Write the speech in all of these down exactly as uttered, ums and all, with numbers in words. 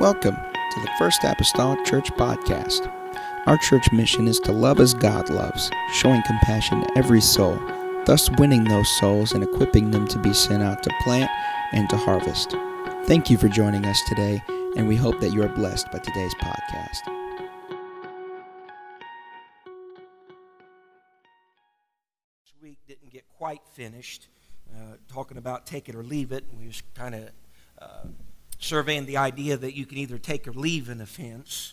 Welcome to the First Apostolic Church podcast. Our church mission is to love as God loves, showing compassion to every soul, thus winning those souls and equipping them to be sent out to plant and to harvest. Thank you for joining us today, and we hope that you are blessed by today's podcast. This week didn't get quite finished, uh, talking about take it or leave it. We just kind of... Uh, surveying the idea that you can either take or leave an offense,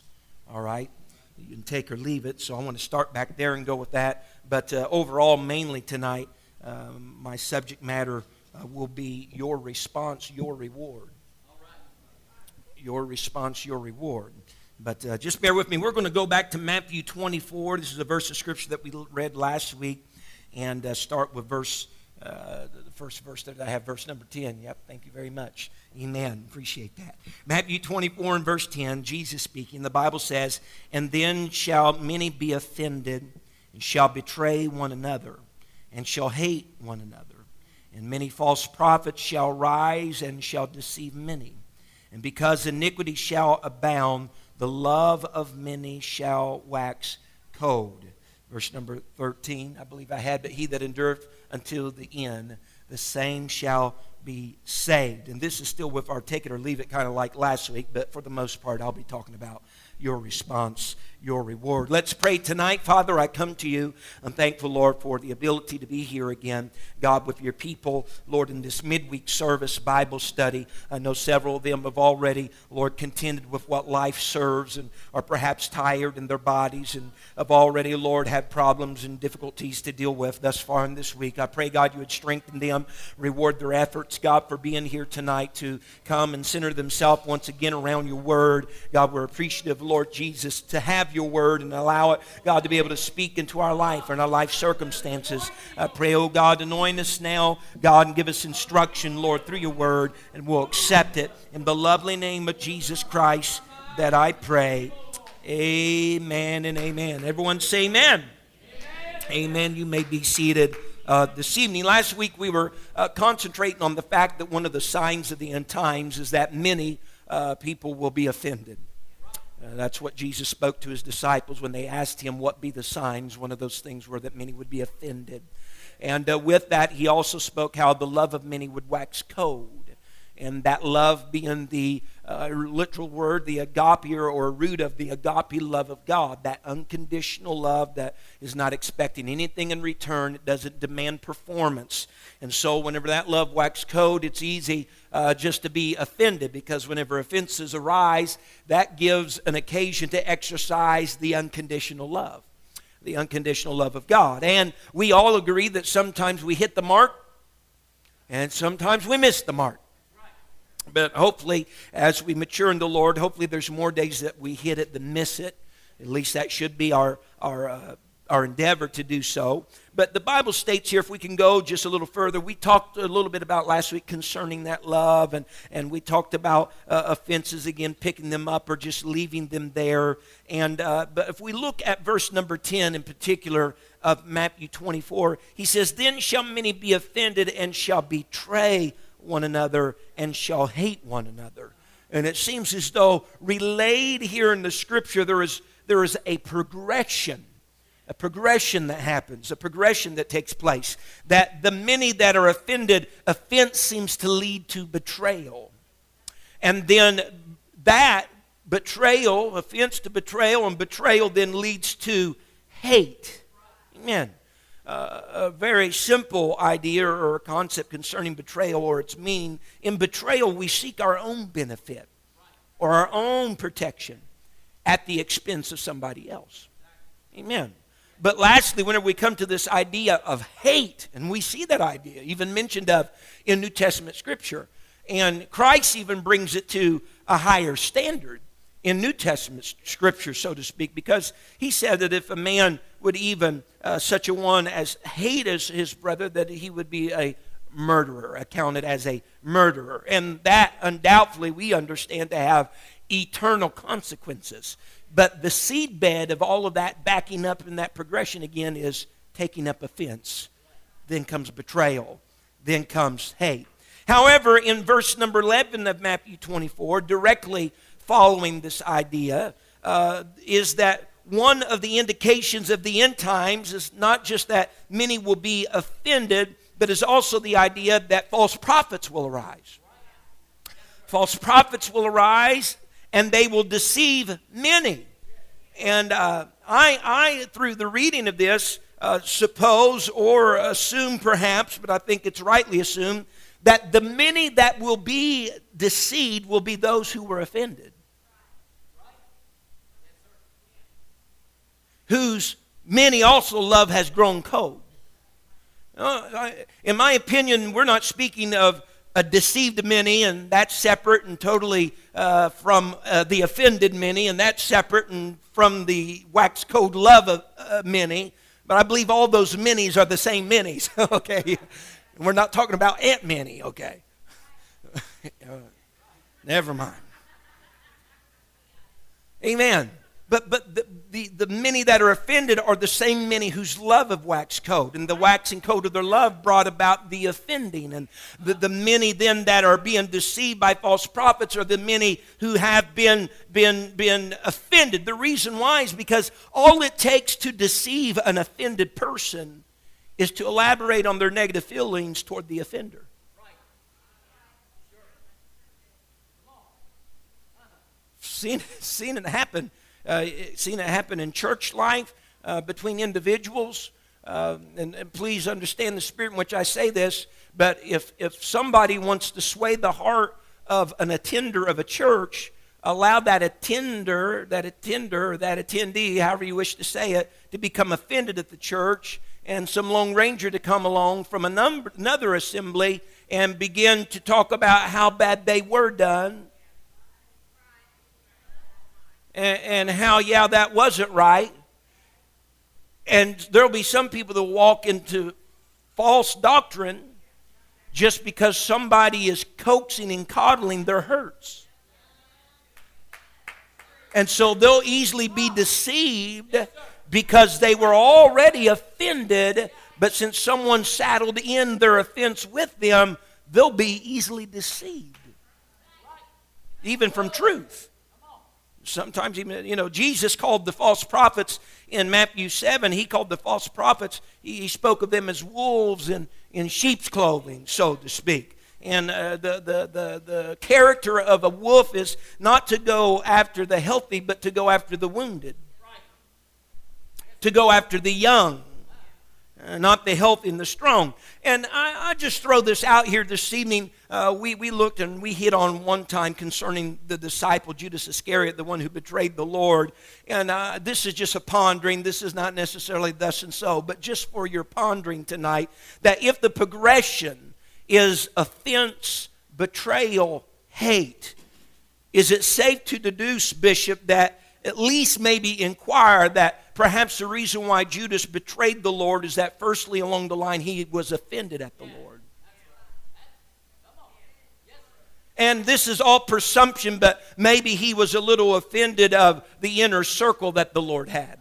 all right? You can take or leave it, so I want to start back there and go with that. But uh, overall, mainly tonight, um, my subject matter uh, will be your response, your reward. All right. Your response, your reward. But uh, just bear with me. We're going to go back to Matthew twenty-four. This is a verse of Scripture that we read last week, and uh, start with verse Uh, the first verse that I have, verse number ten. Yep, thank you very much. Amen. Appreciate that. Matthew twenty-four and verse ten, Jesus speaking. The Bible says, "And then shall many be offended, and shall betray one another, and shall hate one another. And many false prophets shall rise, and shall deceive many. And because iniquity shall abound, the love of many shall wax cold." Verse number thirteen, I believe I had, "But he that endureth until the end, the same shall be saved." And this is still with our take it or leave it, kind of like last week, but for the most part, I'll be talking about your response, your reward. Let's pray tonight. Father, I come to you. I'm thankful, Lord, for the ability to be here again, God, with your people, Lord, in this midweek service Bible study. I know several of them have already, Lord, contended with what life serves and are perhaps tired in their bodies and have already, Lord, had problems and difficulties to deal with thus far in this week. I pray, God, you would strengthen them, reward their efforts, God, for being here tonight to come and center themselves once again around your word. God, we're appreciative, Lord Jesus, to have your word and allow it, God, to be able to speak into our life and our life circumstances. I pray, oh God, anoint us now, God, and give us instruction, Lord, through your word, and we'll accept it. In the lovely name of Jesus Christ that I pray, amen and amen. Everyone say amen. Amen. Amen. You may be seated Uh, this evening. Last week we were uh, concentrating on the fact that one of the signs of the end times is that many uh, people will be offended. Uh, that's what Jesus spoke to his disciples when they asked him, what be the signs? One of those things were that many would be offended. And uh, with that, he also spoke how the love of many would wax cold. And that love being the uh, literal word, the agape, or root of the agape love of God, that unconditional love that is not expecting anything in return. It doesn't demand performance. And so whenever that love waxes cold, it's easy Uh, just to be offended, because whenever offenses arise, that gives an occasion to exercise the unconditional love, the unconditional love of God. And we all agree that sometimes we hit the mark and sometimes we miss the mark. But hopefully, as we mature in the Lord, hopefully there's more days that we hit it than miss it. At least that should be our our uh, our endeavor to do so. But the Bible states here, if we can go just a little further, we talked a little bit about last week concerning that love, and, and we talked about uh, offenses, again, picking them up or just leaving them there. And uh, but if we look at verse number ten in particular of Matthew twenty-four, he says, "Then shall many be offended and shall betray one another and shall hate one another." And it seems as though relayed here in the Scripture, there is there is a progression. A progression that happens, a progression that takes place, that the many that are offended, offense seems to lead to betrayal. And then that betrayal, offense to betrayal, and betrayal then leads to hate. Amen. Uh, a very simple idea or concept concerning betrayal or its meaning. In betrayal, we seek our own benefit or our own protection at the expense of somebody else. Amen. But lastly, whenever we come to this idea of hate, and we see that idea even mentioned of in New Testament Scripture, and Christ even brings it to a higher standard in New Testament Scripture, so to speak, because he said that if a man would even, uh, such a one as hate as his brother, that he would be a murderer, accounted as a murderer. And that undoubtedly we understand to have eternal consequences. But the seedbed of all of that backing up in that progression again is taking up offense. Then comes betrayal. Then comes hate. However, in verse number eleven of Matthew twenty-four, directly following this idea, uh, is that one of the indications of the end times is not just that many will be offended, but is also the idea that false prophets will arise. False prophets will arise, and they will deceive many. And uh, I, I, through the reading of this, uh, suppose or assume perhaps, but I think it's rightly assumed, that the many that will be deceived will be those who were offended, whose many also love has grown cold. In my opinion, we're not speaking of a deceived many, and that's separate and totally uh, from uh, the offended many, and that's separate and from the wax cold love of uh, many. But I believe all those minis are the same minis, okay? We're not talking about Aunt Minnie, okay? Never mind. Amen. But but the, the, the many that are offended are the same many whose love have waxed cold. And the waxing cold of their love brought about the offending. And the, the many then that are being deceived by false prophets are the many who have been, been, been offended. The reason why is because all it takes to deceive an offended person is to elaborate on their negative feelings toward the offender. Seen, seen it happen. Uh, seen it happen in church life, uh, between individuals. Uh, and, and please understand the spirit in which I say this, but if, if somebody wants to sway the heart of an attender of a church, allow that attender, that attender, or that attendee, however you wish to say it, to become offended at the church, and some Lone Ranger to come along from a number, another assembly and begin to talk about how bad they were done and, and how, yeah, that wasn't right. And there'll be some people that walk into false doctrine just because somebody is coaxing and coddling their hurts. And so they'll easily be deceived because they were already offended, but since someone saddled in their offense with them, they'll be easily deceived, even from truth. Sometimes even, you know, Jesus called the false prophets in Matthew seven. He called the false prophets, he, he spoke of them as wolves in, in sheep's clothing, so to speak. And uh, the, the, the, the character of a wolf is not to go after the healthy, but to go after the wounded. To go after the young, uh, not the healthy and the strong. And I, I just throw this out here this evening. Uh, we, we looked and we hit on one time concerning the disciple Judas Iscariot, the one who betrayed the Lord. And uh, this is just a pondering. This is not necessarily thus and so, but just for your pondering tonight, that if the progression is offense, betrayal, hate, is it safe to deduce, Bishop, that at least maybe inquire that perhaps the reason why Judas betrayed the Lord is that firstly along the line he was offended at the Lord. And this is all presumption, but maybe he was a little offended of the inner circle that the Lord had.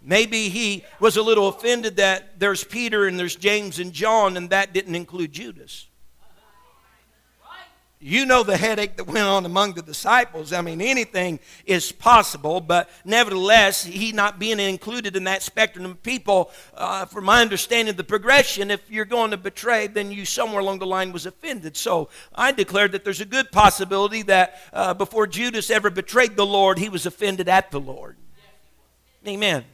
Maybe he was a little offended that there's Peter and there's James and John, and that didn't include Judas. You know the headache that went on among the disciples. I mean, anything is possible, but nevertheless, he not being included in that spectrum of people, uh, from my understanding of the progression, if you're going to betray, then you somewhere along the line was offended. So I declared that there's a good possibility that uh, before Judas ever betrayed the Lord, he was offended at the Lord. Amen.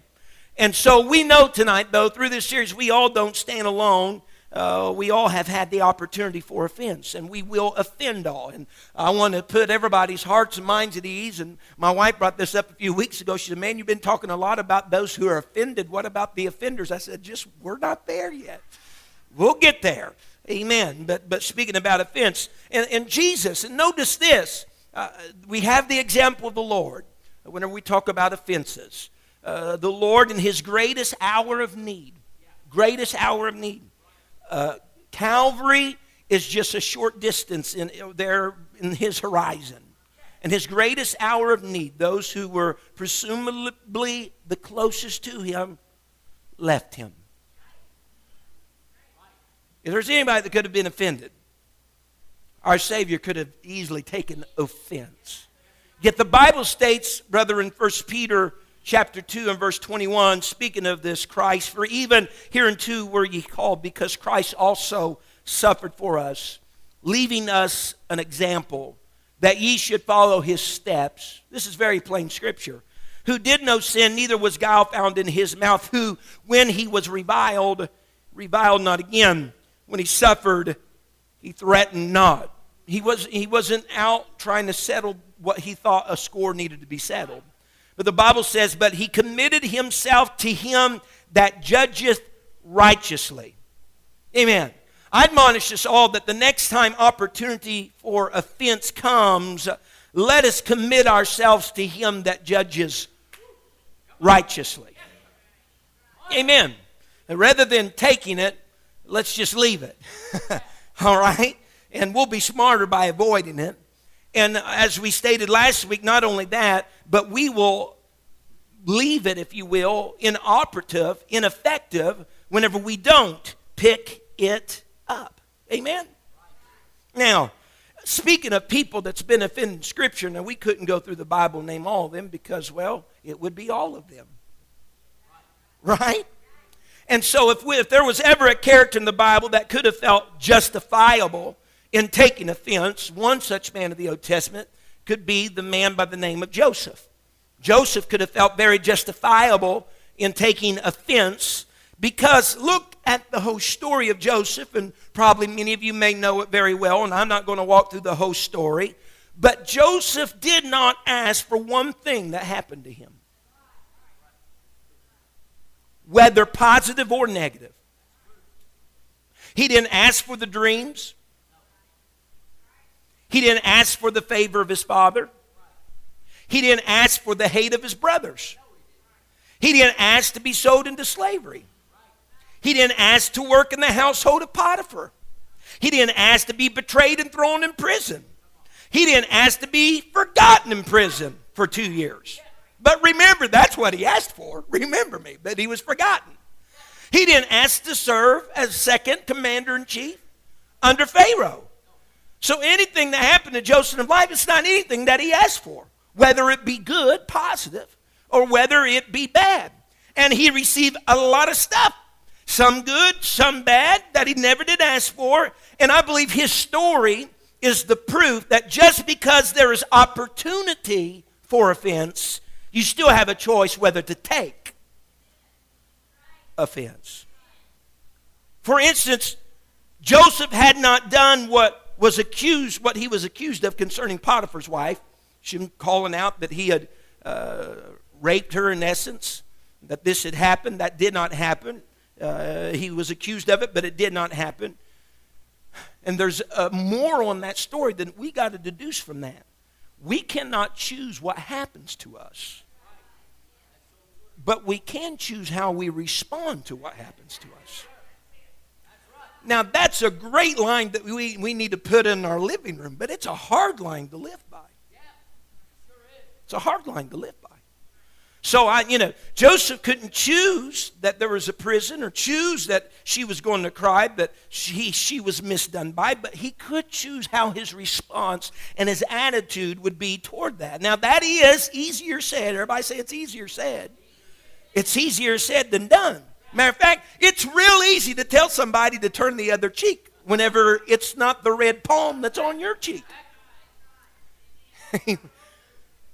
And so we know tonight, though, through this series, we all don't stand alone. Uh, we all have had the opportunity for offense, and we will offend all. And I want to put everybody's hearts and minds at ease. And my wife brought this up a few weeks ago. She said, man, you've been talking a lot about those who are offended. What about the offenders? I said, just, we're not there yet. We'll get there. Amen. But but speaking about offense, and, and Jesus, and notice this, uh, we have the example of the Lord whenever we talk about offenses. Uh, the Lord in his greatest hour of need, greatest hour of need. Uh, Calvary is just a short distance in there in his horizon. And his greatest hour of need, those who were presumably the closest to him, left him. If there's anybody that could have been offended, Our Savior could have easily taken offense. Yet the Bible states, brethren, First Peter chapter two and verse twenty-one, speaking of this Christ, for even hereunto were ye called, because Christ also suffered for us, leaving us an example, that ye should follow his steps. This is very plain scripture. Who did no sin, neither was guile found in his mouth, who, when he was reviled, reviled not again. When he suffered, he threatened not. He, was, he wasn't out trying to settle what he thought a score needed to be settled. But the Bible says, but he committed himself to him that judgeth righteously. Amen. I admonish us all that the next time opportunity for offense comes, let us commit ourselves to him that judges righteously. Amen. And rather than taking it, let's just leave it. All right? And we'll be smarter by avoiding it. And as we stated last week, not only that, but we will leave it, if you will, inoperative, ineffective, whenever we don't pick it up. Amen? Now, speaking of people that's been offended in Scripture, now we couldn't go through the Bible and name all of them because, well, it would be all of them. Right? And so if, we, if there was ever a character in the Bible that could have felt justifiable in taking offense, one such man of the Old Testament could be the man by the name of Joseph. Joseph could have felt very justifiable in taking offense because look at the whole story of Joseph, and probably many of you may know it very well, and I'm not going to walk through the whole story, but Joseph did not ask for one thing that happened to him, whether positive or negative. He didn't ask for the dreams. He didn't ask for the favor of his father. He didn't ask for the hate of his brothers. He didn't ask to be sold into slavery. He didn't ask to work in the household of Potiphar. He didn't ask to be betrayed and thrown in prison. He didn't ask to be forgotten in prison for two years. But remember, that's what he asked for. Remember me, but he was forgotten. He didn't ask to serve as second commander-in-chief under Pharaoh. So anything that happened to Joseph in life, it's not anything that he asked for, whether it be good, positive, or whether it be bad. And he received a lot of stuff, some good, some bad, that he never did ask for. And I believe his story is the proof that just because there is opportunity for offense, you still have a choice whether to take offense. For instance, Joseph had not done what was accused, what he was accused of concerning Potiphar's wife. She calling out that he had uh, raped her in essence, that this had happened. That did not happen. Uh, he was accused of it, but it did not happen. And there's a moral in that story that we got to deduce from that. We cannot choose what happens to us, but we can choose how we respond to what happens to us. Now, that's a great line that we, we need to put in our living room, but it's a hard line to live by. It's a hard line to live by. So, I, you know, Joseph couldn't choose that there was a prison or choose that she was going to cry, that she, she was misdone by, but he could choose how his response and his attitude would be toward that. Now, that is easier said. Everybody say it's easier said. It's easier said than done. Matter of fact, it's real easy to tell somebody to turn the other cheek whenever it's not the red palm that's on your cheek.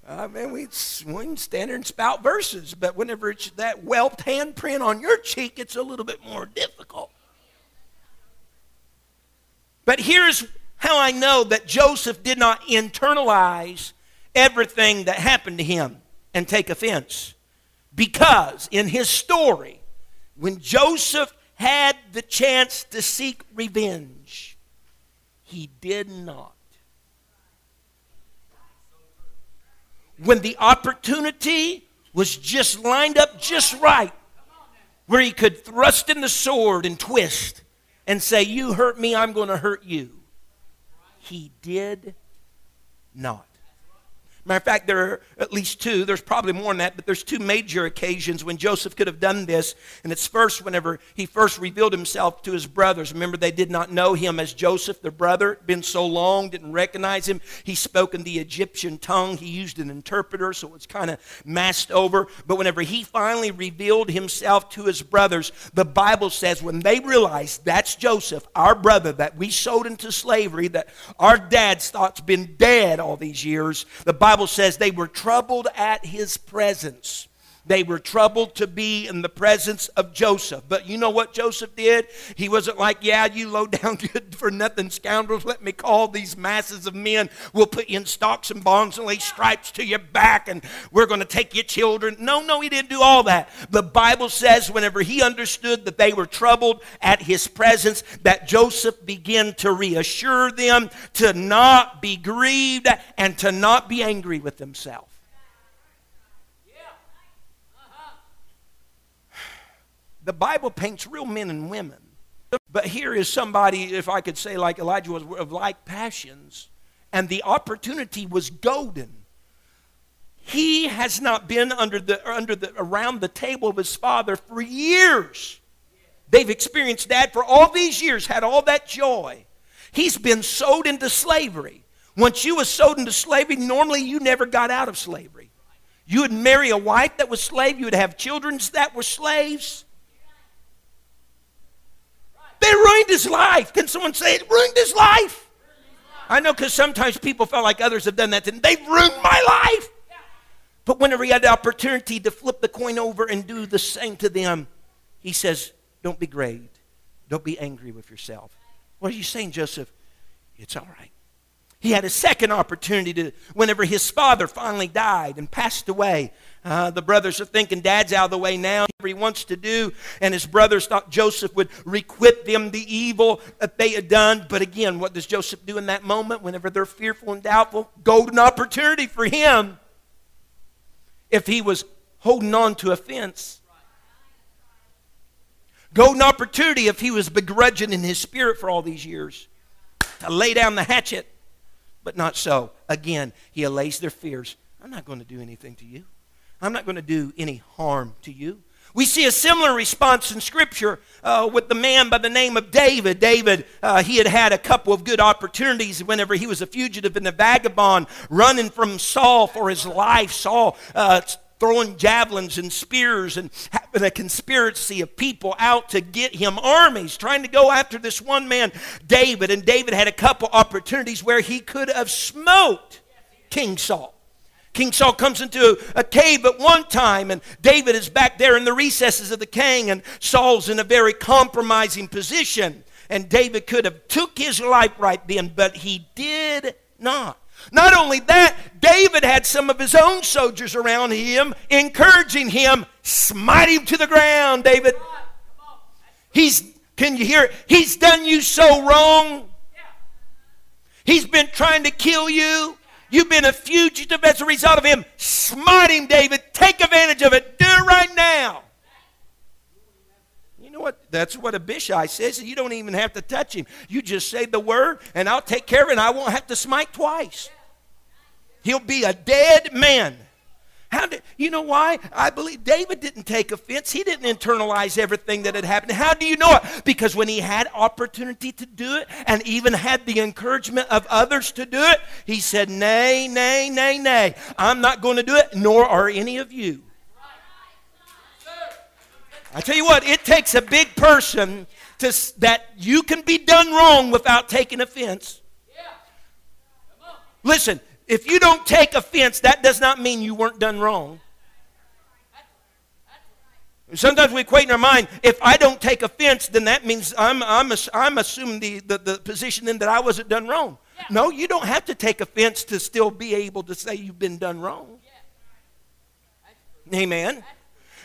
I mean, we can stand there and spout verses, but whenever it's that whelped handprint on your cheek, it's a little bit more difficult. But here's how I know that Joseph did not internalize everything that happened to him and take offense. Because in his story, when Joseph had the chance to seek revenge, he did not. When the opportunity was just lined up just right, where he could thrust in the sword and twist and say, you hurt me, I'm going to hurt you. He did not. Matter of fact, there are at least two. There's probably more than that, but there's two major occasions when Joseph could have done this. And it's first whenever he first revealed himself to his brothers. Remember, they did not know him as Joseph, their brother. Been so long, didn't recognize him. He spoke in the Egyptian tongue. He used an interpreter, so it was kind of masked over. But whenever he finally revealed himself to his brothers, the Bible says when they realized that's Joseph, our brother that we sold into slavery, that our dad's thought's been dead all these years, the Bible says they were troubled at his presence. They were troubled to be in the presence of Joseph. But you know what Joseph did? He wasn't like, yeah, you low down good for nothing scoundrels, let me call these masses of men. We'll put you in stocks and bonds and lay stripes to your back, and we're going to take your children. No, no, he didn't do all that. The Bible says whenever he understood that they were troubled at his presence, that Joseph began to reassure them to not be grieved and to not be angry with themselves. The Bible paints real men and women. But here is somebody, if I could say like Elijah was, of like passions. And the opportunity was golden. He has not been under the, under the, around the table of his father for years. They've experienced dad for all these years, had all that joy. He's been sold into slavery. Once you were sold into slavery, normally you never got out of slavery. You would marry a wife that was slave. You would have children that were slaves. They ruined his life. Can someone say it ruined his life? I know, because sometimes people felt like others have done that. And they've ruined my life. But whenever he had the opportunity to flip the coin over and do the same to them, he says, don't be grieved. Don't be angry with yourself. What are you saying, Joseph? It's all right. He had a second opportunity to, whenever his father finally died and passed away. Uh, the brothers are thinking, Dad's out of the way now. He wants to do. And his brothers thought Joseph would requite them the evil that they had done. But again, what does Joseph do in that moment whenever they're fearful and doubtful? Golden opportunity for him. If he was holding on to offense. Golden opportunity if he was begrudging in his spirit for all these years. To lay down the hatchet. But not so. Again, he allays their fears. I'm not going to do anything to you. I'm not going to do any harm to you. We see a similar response in Scripture uh, with the man by the name of David. David, uh, he had had a couple of good opportunities whenever he was a fugitive and a vagabond, running from Saul for his life. Saul uh, throwing javelins and spears and having a conspiracy of people out to get him, armies trying to go after this one man, David. And David had a couple opportunities where he could have smoked King Saul. King Saul comes into a cave at one time, and David is back there in the recesses of the cave, and Saul's in a very compromising position. And David could have took his life right then, but he did not. Not only that, David had some of his own soldiers around him, encouraging him, smite him to the ground, David. He's, can you hear it? He's done you so wrong. He's been trying to kill you. You've been a fugitive as a result of him. Smite him, David. Take advantage of it. Do it right now. You know what? That's what Abishai says. You don't even have to touch him. You just say the word, and I'll take care of it, and I won't have to smite twice. He'll be a dead man. How do, you know why? I believe David didn't take offense. He didn't internalize everything that had happened. How do you know it? Because when he had opportunity to do it and even had the encouragement of others to do it, he said, nay, nay, nay, nay. I'm not going to do it, nor are any of you. I tell you what, it takes a big person to, that you can be done wrong without taking offense. Listen. If you don't take offense, that does not mean you weren't done wrong. Sometimes we equate in our mind, if I don't take offense, then that means I'm, I'm, I'm assuming the, the, the position then that I wasn't done wrong. Yeah. No, you don't have to take offense to still be able to say you've been done wrong. Yeah. Amen.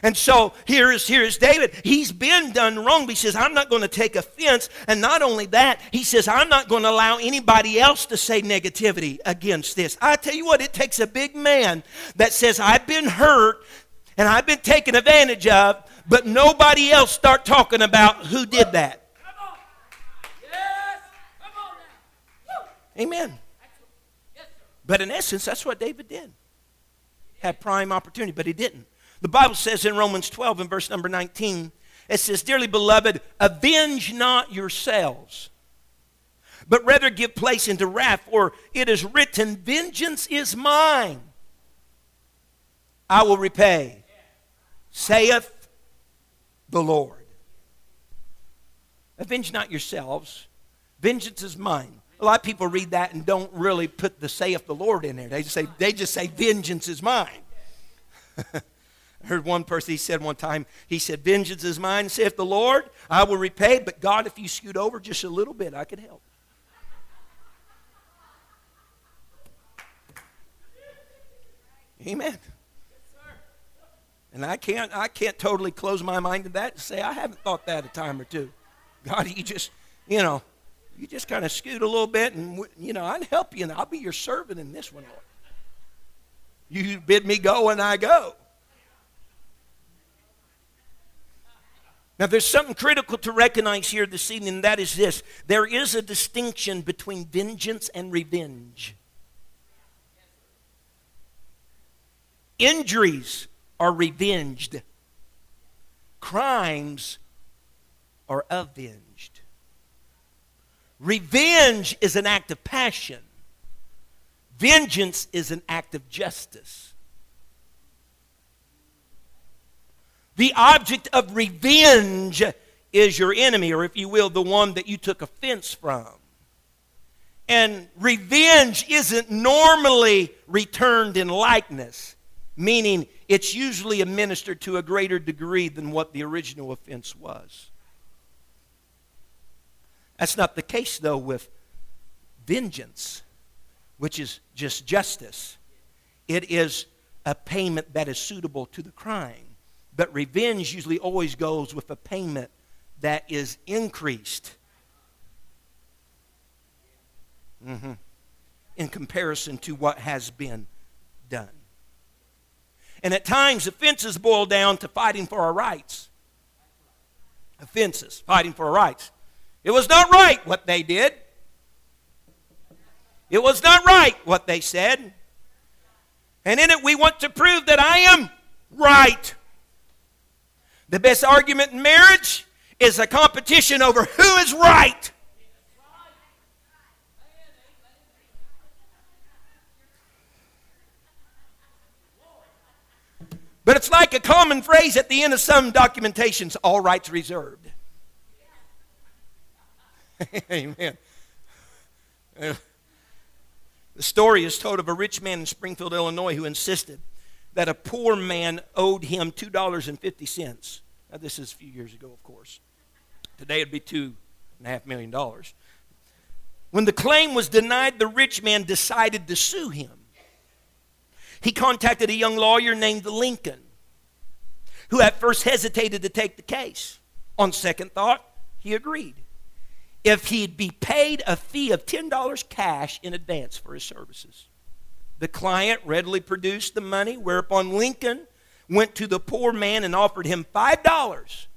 And so here is, here is David. He's been done wrong. He says, I'm not going to take offense. And not only that, he says, I'm not going to allow anybody else to say negativity against this. I tell you what, it takes a big man that says, I've been hurt and I've been taken advantage of, but nobody else start talking about who did that. Come on. Yes. Come on now. Amen. But in essence, that's what David did. Had prime opportunity, but he didn't. The Bible says in Romans twelve and verse number nineteen, it says, "Dearly beloved, avenge not yourselves, but rather give place into wrath, for it is written, vengeance is mine. I will repay, saith the Lord." Avenge not yourselves. Vengeance is mine. A lot of people read that and don't really put the saith the Lord in there. They just say, they just say vengeance is mine. I heard one person, he said one time, he said, "Vengeance is mine, saith the Lord. I will repay, but God, if you scoot over just a little bit, I could help." Amen. And I can't, I can't totally close my mind to that and say, I haven't thought that a time or two. God, you just, you know, you just kind of scoot a little bit and, you know, I'd help you and I'll be your servant in this one, Lord. You bid me go and I go. Now, there's something critical to recognize here this evening, and that is this. There is a distinction between vengeance and revenge. Injuries are revenged. Crimes are avenged. Revenge is an act of passion. Vengeance is an act of justice. The object of revenge is your enemy, or if you will, the one that you took offense from. And revenge isn't normally returned in likeness, meaning it's usually administered to a greater degree than what the original offense was. That's not the case, though, with vengeance, which is just justice. It is a payment that is suitable to the crime. But revenge usually always goes with a payment that is increased mm-hmm. in comparison to what has been done. And at times, offenses boil down to fighting for our rights. Offenses, fighting for our rights. It was not right what they did. It was not right what they said. And in it, we want to prove that I am right. The best argument in marriage is a competition over who is right. But it's like a common phrase at the end of some documentations, all rights reserved. Amen. The story is told of a rich man in Springfield, Illinois, who insisted that a poor man owed him two dollars and fifty cents. Now, this is a few years ago, of course. Today it would be two point five million dollars. When the claim was denied, the rich man decided to sue him. He contacted a young lawyer named Lincoln, who at first hesitated to take the case. On second thought, he agreed if he'd be paid a fee of ten dollars cash in advance for his services. The client readily produced the money, whereupon Lincoln went to the poor man and offered him five dollars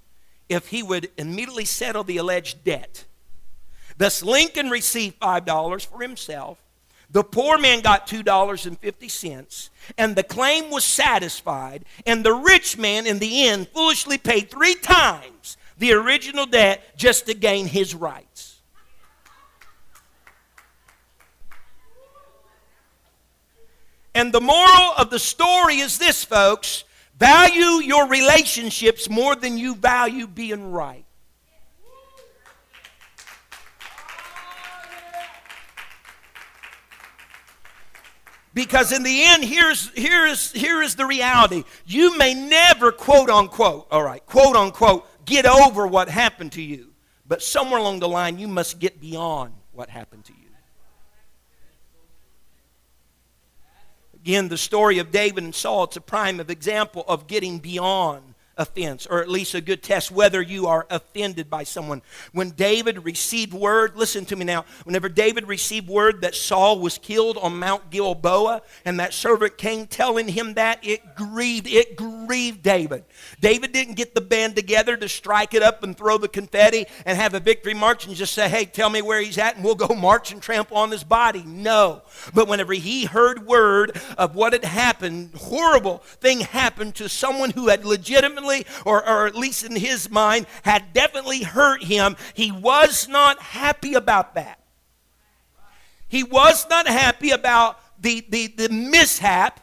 if he would immediately settle the alleged debt. Thus, Lincoln received five dollars for himself. The poor man got two dollars and fifty cents, and the claim was satisfied, and the rich man, in the end, foolishly paid three times the original debt just to gain his rights. And the moral of the story is this, folks. Value your relationships more than you value being right. Because in the end, here's, here's, here is the reality. You may never, quote unquote, all right, quote unquote, get over what happened to you. But somewhere along the line, you must get beyond what happened to you. Again, the story of David and Saul, it's a prime example of getting beyond offense, or at least a good test whether you are offended by someone. When David received word, listen to me now, whenever David received word that Saul was killed on Mount Gilboa and that servant came telling him that, it grieved, it grieved David. David didn't get the band together to strike it up and throw the confetti and have a victory march and just say, hey, tell me where he's at and we'll go march and trample on his body. No. But whenever he heard word of what had happened, horrible thing happened to someone who had legitimately, or, or at least in his mind, had definitely hurt him, he was not happy about that. He was not happy about the, the, the mishap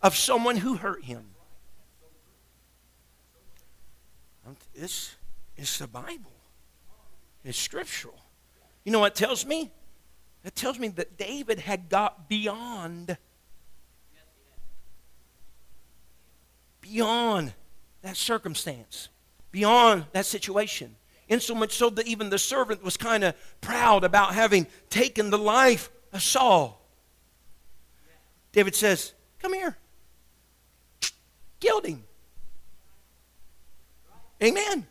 of someone who hurt him. This is the Bible. It's scriptural. You know what it tells me? It tells me that David had got beyond beyond that circumstance, beyond that situation, insomuch so that even the servant was kind of proud about having taken the life of Saul. David says, come here. Killed him. Amen.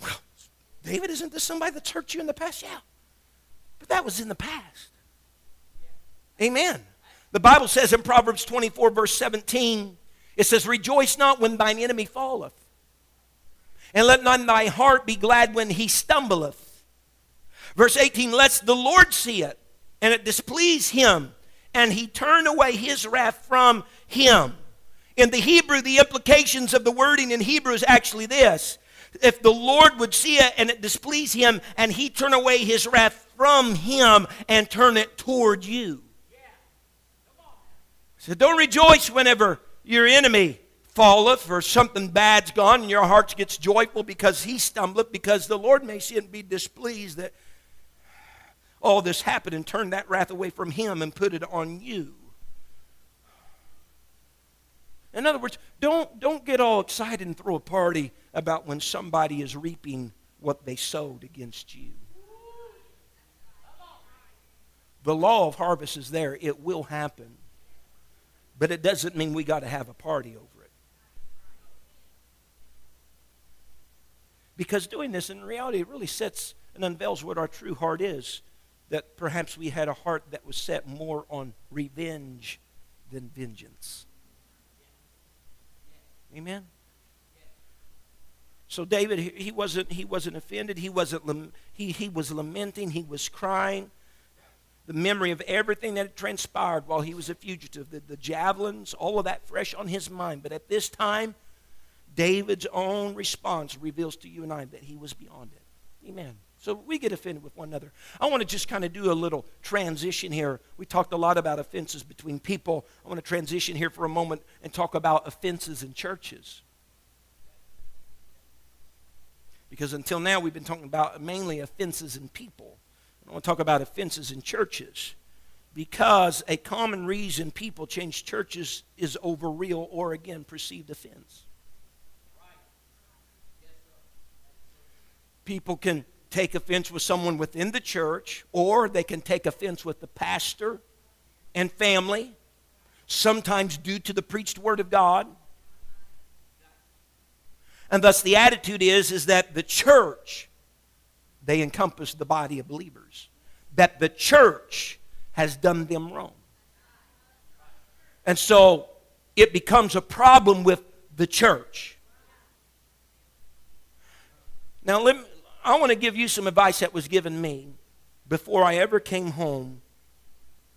Well, David, isn't this somebody that's hurt you in the past? Yeah. But that was in the past. Amen. The Bible says in Proverbs twenty-four, verse seventeen, it says, rejoice not when thine enemy falleth, and let not thy heart be glad when he stumbleth. Verse eighteen, lest the Lord see it, and it displease him, and he turn away his wrath from him. In the Hebrew, the implications of the wording in Hebrew is actually this. If the Lord would see it and it displease him, and he turn away his wrath from him and turn it toward you. So don't rejoice whenever your enemy falleth, or something bad's gone, and your heart gets joyful because he stumbleth, because the Lord may see it and be displeased that all this happened and turn that wrath away from him and put it on you. In other words, don't, don't get all excited and throw a party about when somebody is reaping what they sowed against you. The law of harvest is there. It will happen. But it doesn't mean we got to have a party over it. Because doing this, in reality, it really sets and unveils what our true heart is. That perhaps we had a heart that was set more on revenge than vengeance. Amen? So David, he wasn't, he wasn't offended. He, wasn't, he, he was lamenting. He was crying. The memory of everything that had transpired while he was a fugitive, the, the javelins, all of that fresh on his mind. But at this time, David's own response reveals to you and I that he was beyond it. Amen. So we get offended with one another. I want to just kind of do a little transition here. We talked a lot about offenses between people. I want to transition here for a moment and talk about offenses in churches. Because until now we've been talking about mainly offenses in people. I want to talk about offenses in churches. Because a common reason people change churches is over real or, again, perceived offense. People can take offense with someone within the church, or they can take offense with the pastor and family, sometimes due to the preached word of God. And thus the attitude is, is that the church, they encompass the body of believers, that the church has done them wrong. And so it becomes a problem with the church. Now let me, I want to give you some advice that was given me before I ever came home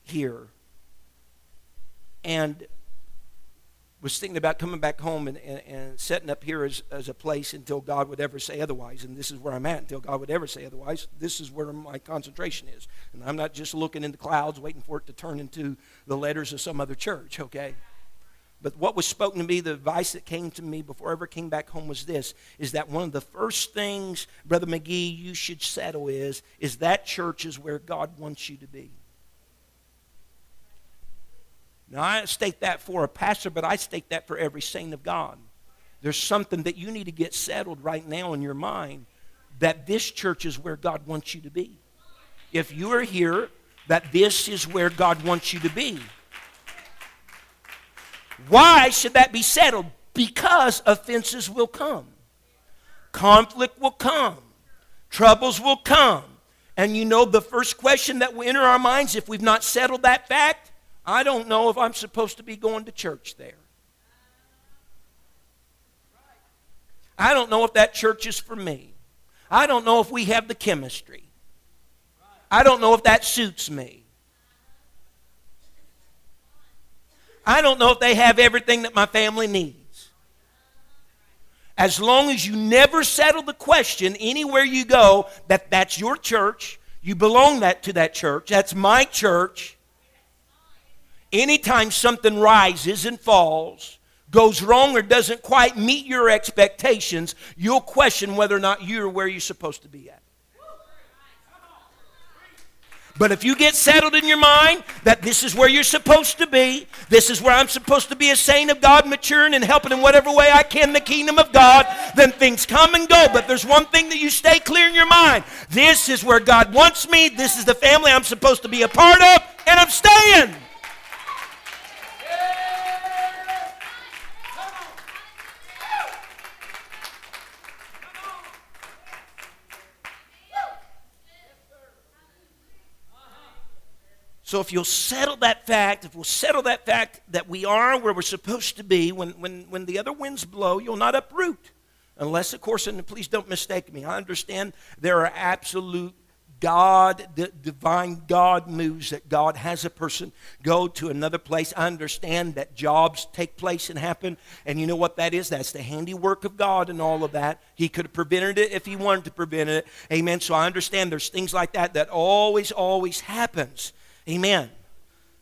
here and was thinking about coming back home and, and, and setting up here as, as a place until God would ever say otherwise. And this is where I'm at until God would ever say otherwise. This is where my concentration is. And I'm not just looking in the clouds waiting for it to turn into the letters of some other church, okay? But what was spoken to me, the advice that came to me before I ever came back home was this, is that one of the first things, Brother McGee, you should settle is, is that church is where God wants you to be. Now, I state that for a pastor, but I state that for every saint of God. There's something that you need to get settled right now in your mind, that this church is where God wants you to be. If you are here, that this is where God wants you to be. Why should that be settled? because offenses will come. Conflict will come. Troubles will come. And you know, the first question that will enter our minds, if we've not settled that fact, I don't know if I'm supposed to be going to church there. I don't know if that church is for me. I don't know if we have the chemistry. I don't know if that suits me. I don't know if they have everything that my family needs. As long as you never settle the question anywhere you go that that's your church, you belong that to that church, that's my church. Anytime something rises and falls, goes wrong or doesn't quite meet your expectations, you'll question whether or not you're where you're supposed to be at. But if you get settled in your mind that this is where you're supposed to be, this is where I'm supposed to be a saint of God, maturing and helping in whatever way I can the kingdom of God, then things come and go. But there's one thing that you stay clear in your mind. This is where God wants me. This is the family I'm supposed to be a part of, and I'm staying. So if you'll settle that fact, if we'll settle that fact that we are where we're supposed to be, when, when, when the other winds blow, you'll not uproot. Unless, of course, and please don't mistake me, I understand there are absolute God, d- divine God moves that God has a person go to another place. I understand that jobs take place and happen. And you know what that is? That's the handiwork of God and all of that. He could have prevented it if he wanted to prevent it. Amen. So I understand there's things like that that always, always happens. Amen.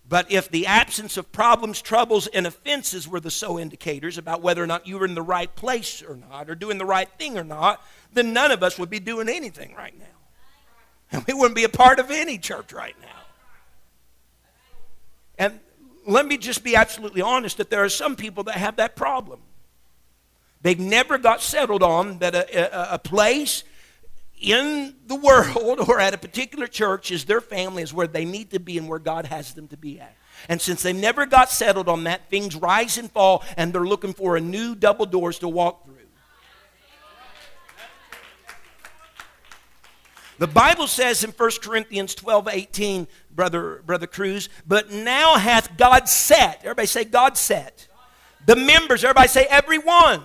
But if the absence of problems, troubles, and offenses were the so indicators about whether or not you were in the right place or not, or doing the right thing or not, then none of us would be doing anything right now. And we wouldn't be a part of any church right now. And let me just be absolutely honest that there are some people that have that problem. They've never got settled on that a, a, a place in the world or at a particular church is their family, is where they need to be and where God has them to be at. And since they never got settled on that, things rise and fall, and they're looking for a new double doors to walk through. The Bible says in First Corinthians twelve, eighteen, Brother, Brother Cruz, but now hath God set, everybody say God set, the members, everybody say everyone,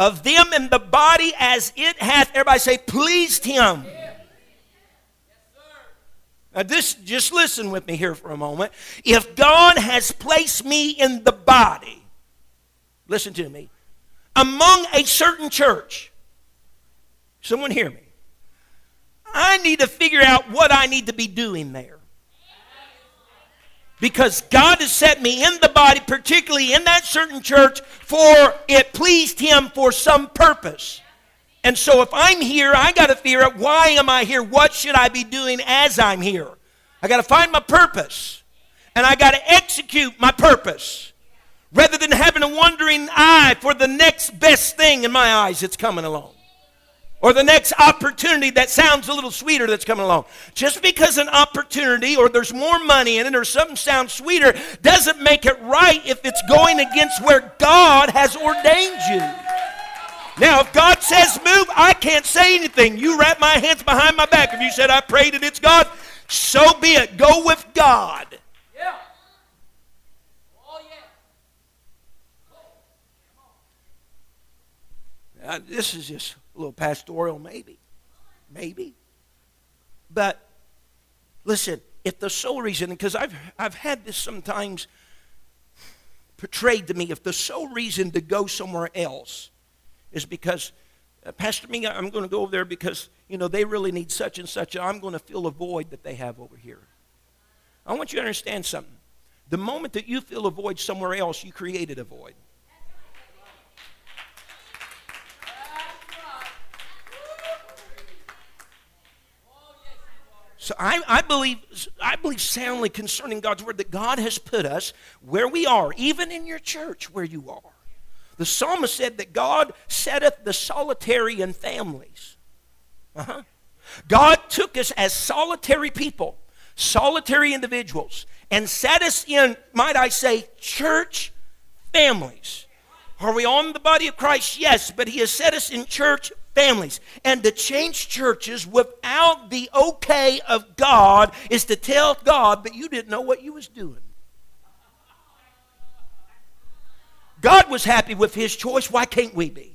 of them in the body as it hath, everybody say, pleased him. Yeah. Yes, now this, just listen with me here for a moment. If God has placed me in the body, listen to me, among a certain church, someone hear me, I need to figure out what I need to be doing there. Because God has set me in the body, particularly in that certain church, for it pleased him for some purpose. And so if I'm here, I got to figure out, why am I here? What should I be doing as I'm here? I got to find my purpose. And I got to execute my purpose. Rather than having a wandering eye for the next best thing in my eyes that's coming along. Or the next opportunity that sounds a little sweeter that's coming along. Just because an opportunity or there's more money in it or something sounds sweeter doesn't make it right if it's going against where God has ordained you. Now, if God says move, I can't say anything. You wrap my hands behind my back. If you said I prayed and it's God, so be it. Go with God. Yeah. Uh, this is just a little pastoral, maybe. Maybe. But listen, if the sole reason, because I've, I've had this sometimes portrayed to me, if the sole reason to go somewhere else is because, uh, Pastor me, I'm going to go over there because, you know, they really need such and such, and I'm going to fill a void that they have over here. I want you to understand something. The moment that you fill a void somewhere else, you created a void. So I, I believe I believe soundly concerning God's word that God has put us where we are, even in your church where you are. The psalmist said that God setteth the solitary in families. Uh-huh. God took us as solitary people, solitary individuals, and set us in, might I say, church families. Are we on the body of Christ? Yes, but he has set us in church families. And to change churches without the okay of God is to tell God that you didn't know what you was doing. God was happy with his choice. Why can't we be?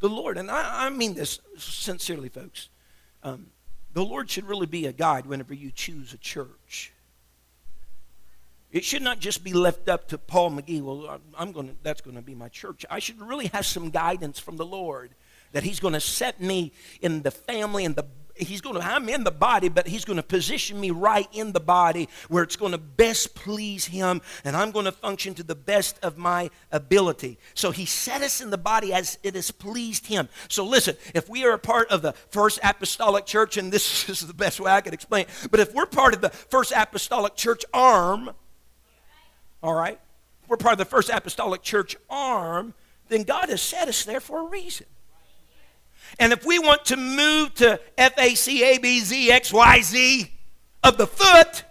The Lord, and I, I mean this sincerely, folks, um, the Lord should really be a guide whenever you choose a church. It should not just be left up to Paul McGee. Well, I'm going to, that's going to be my church. I should really have some guidance from the Lord that he's going to set me in the family, and the he's going to, I'm in the body, but he's going to position me right in the body where it's going to best please him, and I'm going to function to the best of my ability. So he set us in the body as it has pleased him. So listen, if we are a part of the First Apostolic Church, and this is the best way I could explain it, but if we're part of the First Apostolic Church arm, all right, if we're part of the First Apostolic Church arm, then God has set us there for a reason. And if we want to move to F A C, A B Z, X Y Z of the foot,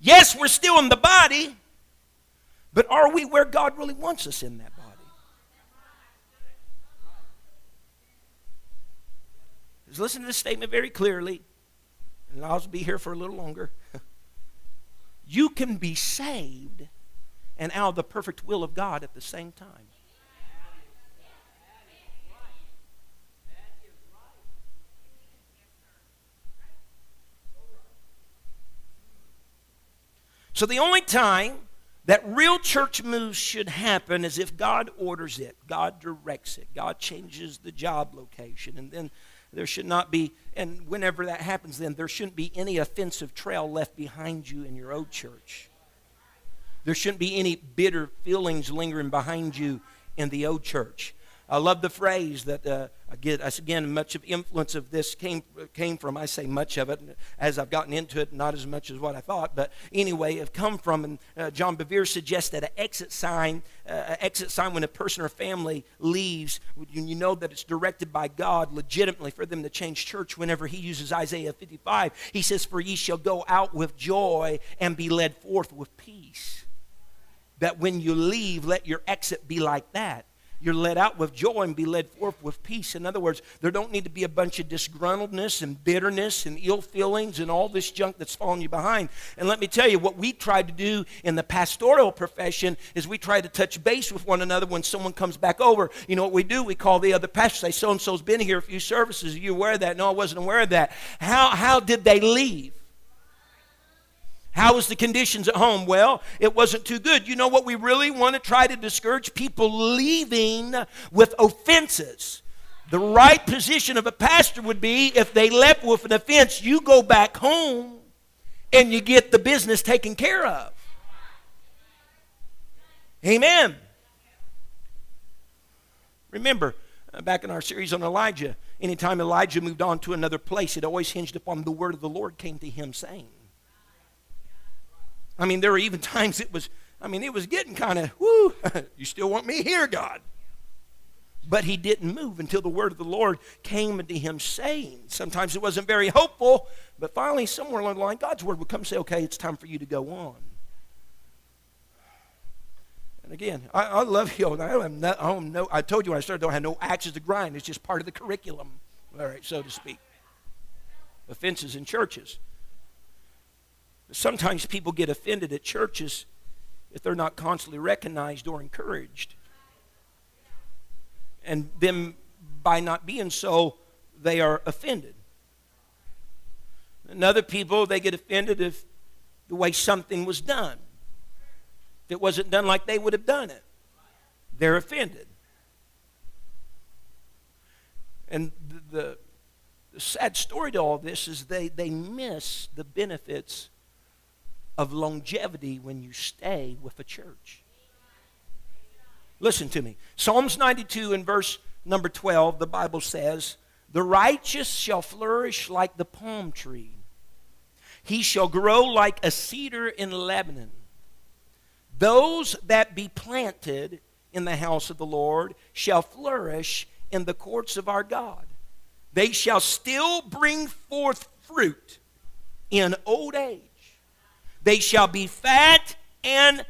yes, we're still in the body, but are we where God really wants us in that body? Just listen to this statement very clearly, and I'll be here for a little longer. You can be saved and out of the perfect will of God at the same time. So the only time that real church moves should happen is if God orders it, God directs it, God changes the job location, and then there should not be, and whenever that happens, then there shouldn't be any offensive trail left behind you in your old church. There shouldn't be any bitter feelings lingering behind you in the old church. I love the phrase that, uh, I get, again, much of influence of this came, came from, I say much of it, as I've gotten into it, not as much as what I thought, but anyway, it come from, and uh, John Bevere suggests that an exit sign, uh, an exit sign when a person or family leaves, you know that it's directed by God legitimately for them to change church. Whenever he uses Isaiah fifty-five, he says, "For ye shall go out with joy and be led forth with peace." That when you leave, let your exit be like that. You're led out with joy and be led forth with peace. In other words, there don't need to be a bunch of disgruntledness and bitterness and ill feelings and all this junk that's falling you behind. And let me tell you, what we try to do in the pastoral profession is we try to touch base with one another when someone comes back over. You know what we do? We call the other pastor, say, so-and-so's been here a few services. Are you aware of that? No, I wasn't aware of that. How, how did they leave? How was the conditions at home? Well, it wasn't too good. You know what? We really want to try to discourage people leaving with offenses. The right position of a pastor would be if they left with an offense, you go back home and you get the business taken care of. Amen. Remember, back in our series on Elijah, anytime Elijah moved on to another place, it always hinged upon the word of the Lord came to him saying. I mean, there were even times it was, I mean, it was getting kind of, whoo, you still want me here, God? But he didn't move until the word of the Lord came to him saying. Sometimes it wasn't very hopeful, but finally somewhere along the line, God's word would come and say, okay, it's time for you to go on. And again, I, I love you. I, don't no, I, don't know, I told you when I started, I don't have no axes to grind. It's just part of the curriculum, all right, so to speak. Offenses in churches. Sometimes people get offended at churches if they're not constantly recognized or encouraged. And then by not being so, they are offended. And other people, they get offended if the way something was done. If it wasn't done like they would have done it, they're offended. And the, the sad story to all this is they, they miss the benefits of longevity when you stay with a church. Listen to me. Psalms ninety-two in verse number twelve, the Bible says, "The righteous shall flourish like the palm tree. He shall grow like a cedar in Lebanon. Those that be planted in the house of the Lord shall flourish in the courts of our God. They shall still bring forth fruit in old age. They shall be fat and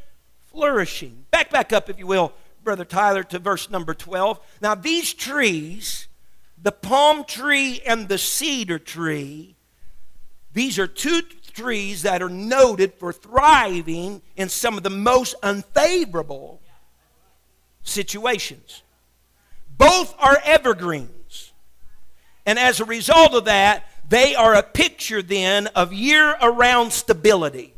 flourishing. Back, back up, if you will, Brother Tyler, to verse number twelve. Now, these trees, the palm tree and the cedar tree, these are two trees that are noted for thriving in some of the most unfavorable situations. Both are evergreens. And as a result of that, they are a picture then of year-around stability.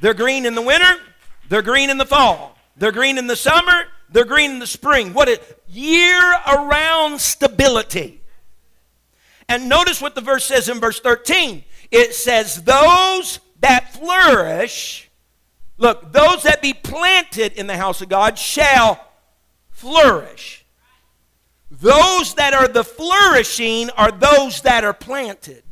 They're green in the winter. They're green in the fall. They're green in the summer. They're green in the spring. What is year-around stability? And notice what the verse says in verse thirteen. It says, those that flourish, look, those that be planted in the house of God shall flourish. Those that are the flourishing are those that are planted.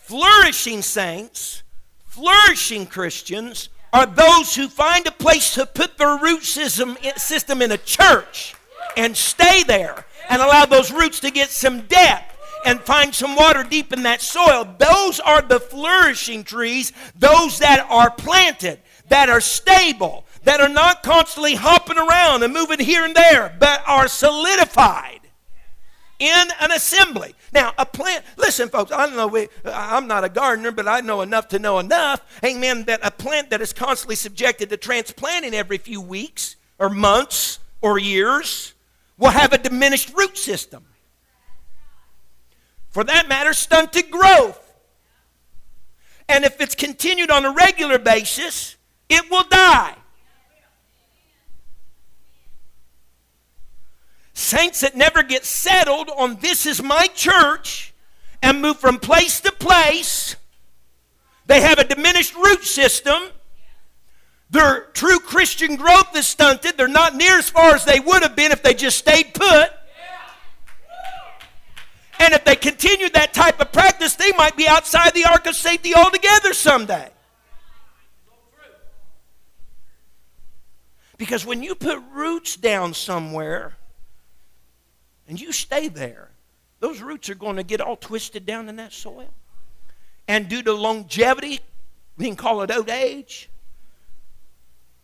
Flourishing saints, flourishing Christians are those who find a place to put their root system system in a church and stay there and allow those roots to get some depth and find some water deep in that soil. Those are the flourishing trees, those that are planted, that are stable, that are not constantly hopping around and moving here and there, but are solidified in an assembly. Now, a plant, listen, folks, I don't know, we, I'm not a gardener, but I know enough to know enough, amen, that a plant that is constantly subjected to transplanting every few weeks or months or years will have a diminished root system. For that matter, stunted growth. And if it's continued on a regular basis, it will die. Saints that never get settled on this is my church and move from place to place, they have a diminished root system. Their true Christian growth is stunted. They're not near as far as they would have been if they just stayed put. And if they continue that type of practice, they might be outside the ark of safety altogether someday. Because when you put roots down somewhere, and you stay there, those roots are going to get all twisted down in that soil. And due to longevity, we can call it old age.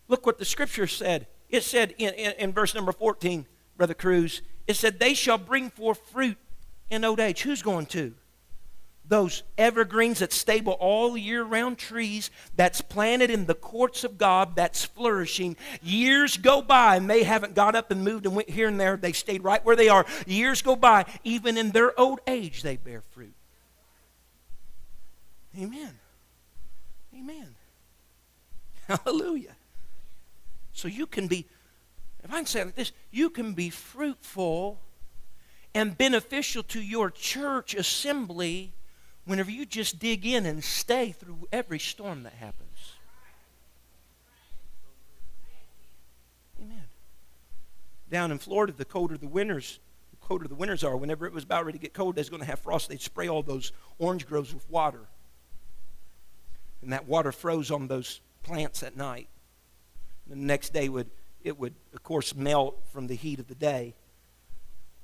Look what the scripture said. It said in, in, in verse number fourteen, Brother Cruz, it said, they shall bring forth fruit in old age. Who's going to? Those evergreens that's stable all year round, trees that's planted in the courts of God, that's flourishing. Years go by and they haven't got up and moved and went here and there. They stayed right where they are. Years go by. Even in their old age, they bear fruit. Amen. Amen. Hallelujah. So you can be, if I can say it like this, you can be fruitful and beneficial to your church assembly whenever you just dig in and stay through every storm that happens. Amen. Down in Florida, the colder the winters, the colder the winters are, whenever it was about ready to get cold, they was going to have frost. They'd spray all those orange groves with water. And that water froze on those plants at night. And the next day would it would, of course, melt from the heat of the day.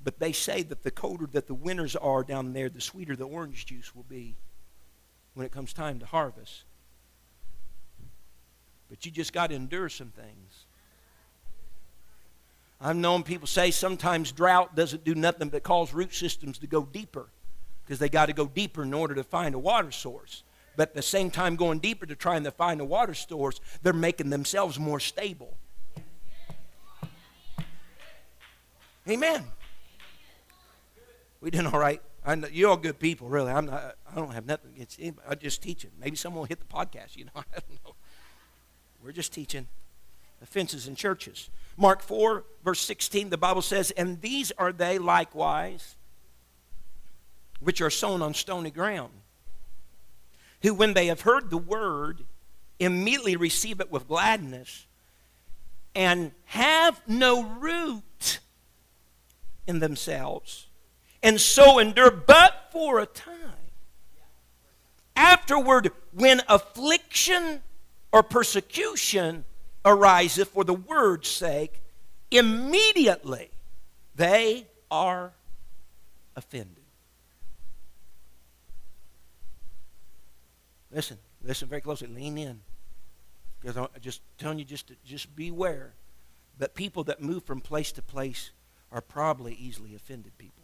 But they say that the colder that the winters are down there, the sweeter the orange juice will be when it comes time to harvest. But you just got to endure some things. I've known people say sometimes drought doesn't do nothing but cause root systems to go deeper because they got to go deeper in order to find a water source. But at the same time going deeper to trying to find a water source, they're making themselves more stable. Amen. We doing all right. I know you're all good people, really. I'm not. I don't have nothing against anybody. I'm just teaching. Maybe someone will hit the podcast. You know, I don't know. We're just teaching. Offenses in churches. Mark four, verse sixteen, the Bible says, and these are they likewise, which are sown on stony ground, who when they have heard the word, immediately receive it with gladness, and have no root in themselves, and so endure but for a time. Afterward, when affliction or persecution ariseth for the word's sake, immediately they are offended. Listen, listen very closely. Lean in. Because I'm just telling you, just to, just beware that people that move from place to place are probably easily offended people.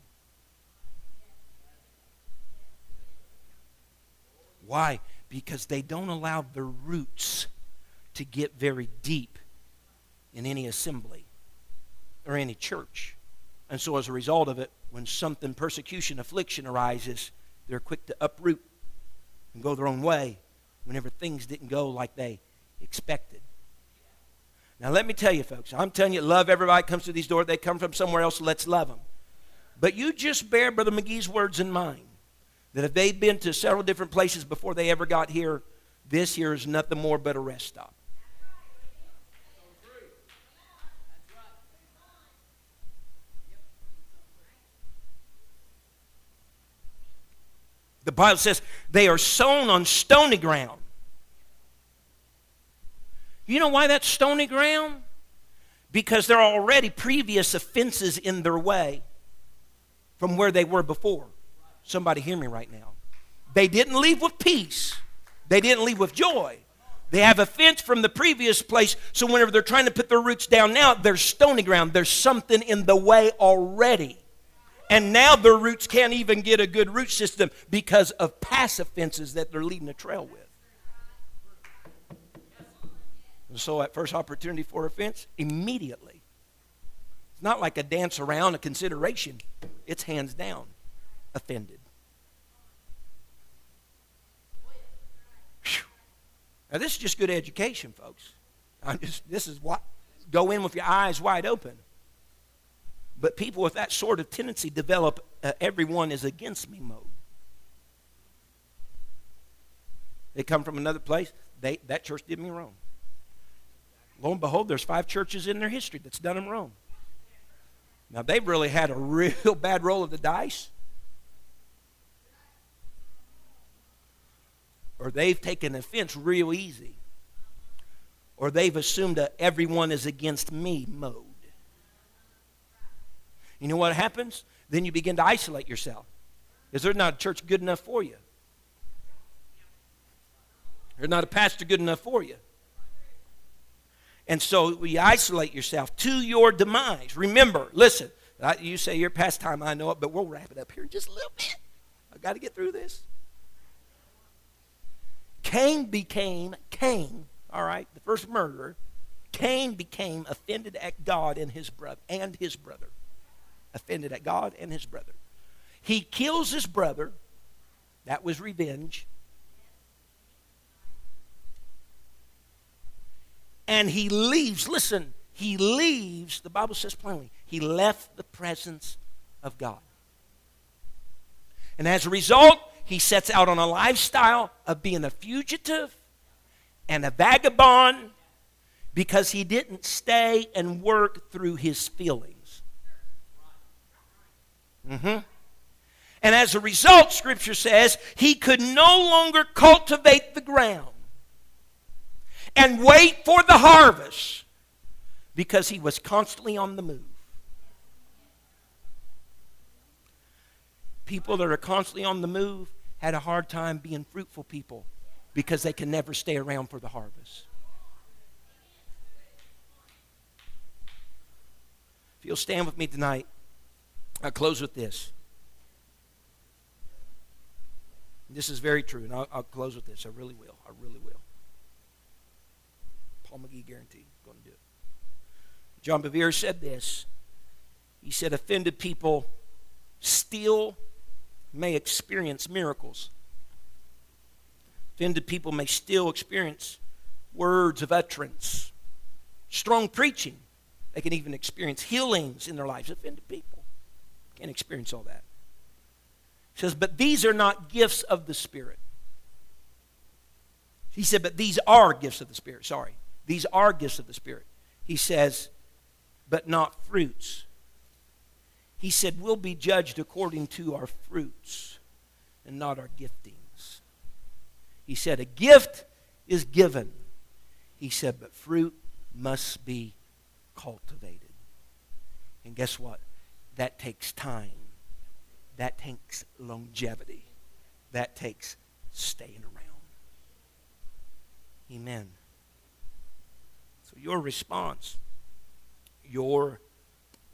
Why? Because they don't allow the roots to get very deep in any assembly or any church. And so as a result of it, when something, persecution, affliction arises, they're quick to uproot and go their own way whenever things didn't go like they expected. Now let me tell you, folks, I'm telling you, love everybody that comes through these doors. They come from somewhere else, let's love them. But you just bear Brother McGee's words in mind, that if they'd been to several different places before they ever got here, this here is nothing more but a rest stop. The Bible says they are sown on stony ground. You know why that's stony ground? Because there are already previous offenses in their way from where they were before. Somebody hear me right now. They didn't leave with peace. They didn't leave with joy. They have offense from the previous place, so whenever they're trying to put their roots down now, there's stony ground. There's something in the way already. And now their roots can't even get a good root system because of past offenses that they're leading a trail with. And so at first opportunity for offense, immediately. It's not like a dance around, a consideration. It's hands down, offended. Whew. Now this is just good education, folks. I'm just, this is what, go in with your eyes wide open. But people with that sort of tendency develop uh, everyone is against me mode. They come from another place. They, that church did me wrong. Lo and behold, there's five churches in their history that's done them wrong. Now, they've really had a real bad roll of the dice. Or they've taken offense real easy. Or they've assumed that everyone is against me mode. You know what happens? Then you begin to isolate yourself. Is there not a church good enough for you? There's not a pastor good enough for you. And so you isolate yourself to your demise. Remember, listen, you say you're past time, I know it, but we'll wrap it up here in just a little bit. I've got to get through this. Cain became, Cain, all right, the first murderer, Cain became offended at God and his brother, and his brother. Offended at God and his brother. He kills his brother. That was revenge. And he leaves. Listen, he leaves. The Bible says plainly, he left the presence of God. And as a result, he sets out on a lifestyle of being a fugitive and a vagabond because he didn't stay and work through his feelings. Mm-hmm. And as a result, Scripture says, he could no longer cultivate the ground and wait for the harvest because he was constantly on the move. People that are constantly on the move had a hard time being fruitful people because they can never stay around for the harvest. If you'll stand with me tonight, I'll close with this. This is very true, and I'll, I'll close with this. I really will. I really will. Paul McGee guaranteed I'm going to do it. John Bevere said this. He said, offended people still may experience miracles. Offended people may still experience words of utterance, strong preaching. They can even experience healings in their lives. Offended people and experience all that. He says, but these are not gifts of the Spirit. He said, but these are gifts of the Spirit. Sorry. These are gifts of the Spirit. He says, but not fruits. He said, we'll be judged according to our fruits and not our giftings. He said, a gift is given. He said, but fruit must be cultivated. And guess what? That takes time. That takes longevity. That takes staying around. Amen. So your response, your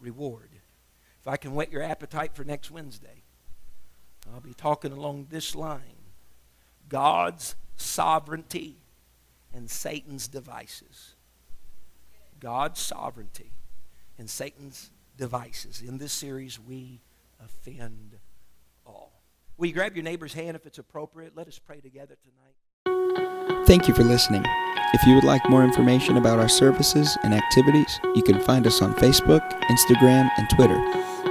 reward. If I can whet your appetite for next Wednesday, I'll be talking along this line. God's sovereignty and Satan's devices. God's sovereignty and Satan's devices. In this series, we offend all. Will you grab your neighbor's hand if it's appropriate? Let us pray together tonight. Thank you for listening. If you would like more information about our services and activities, you can find us on Facebook, Instagram, and Twitter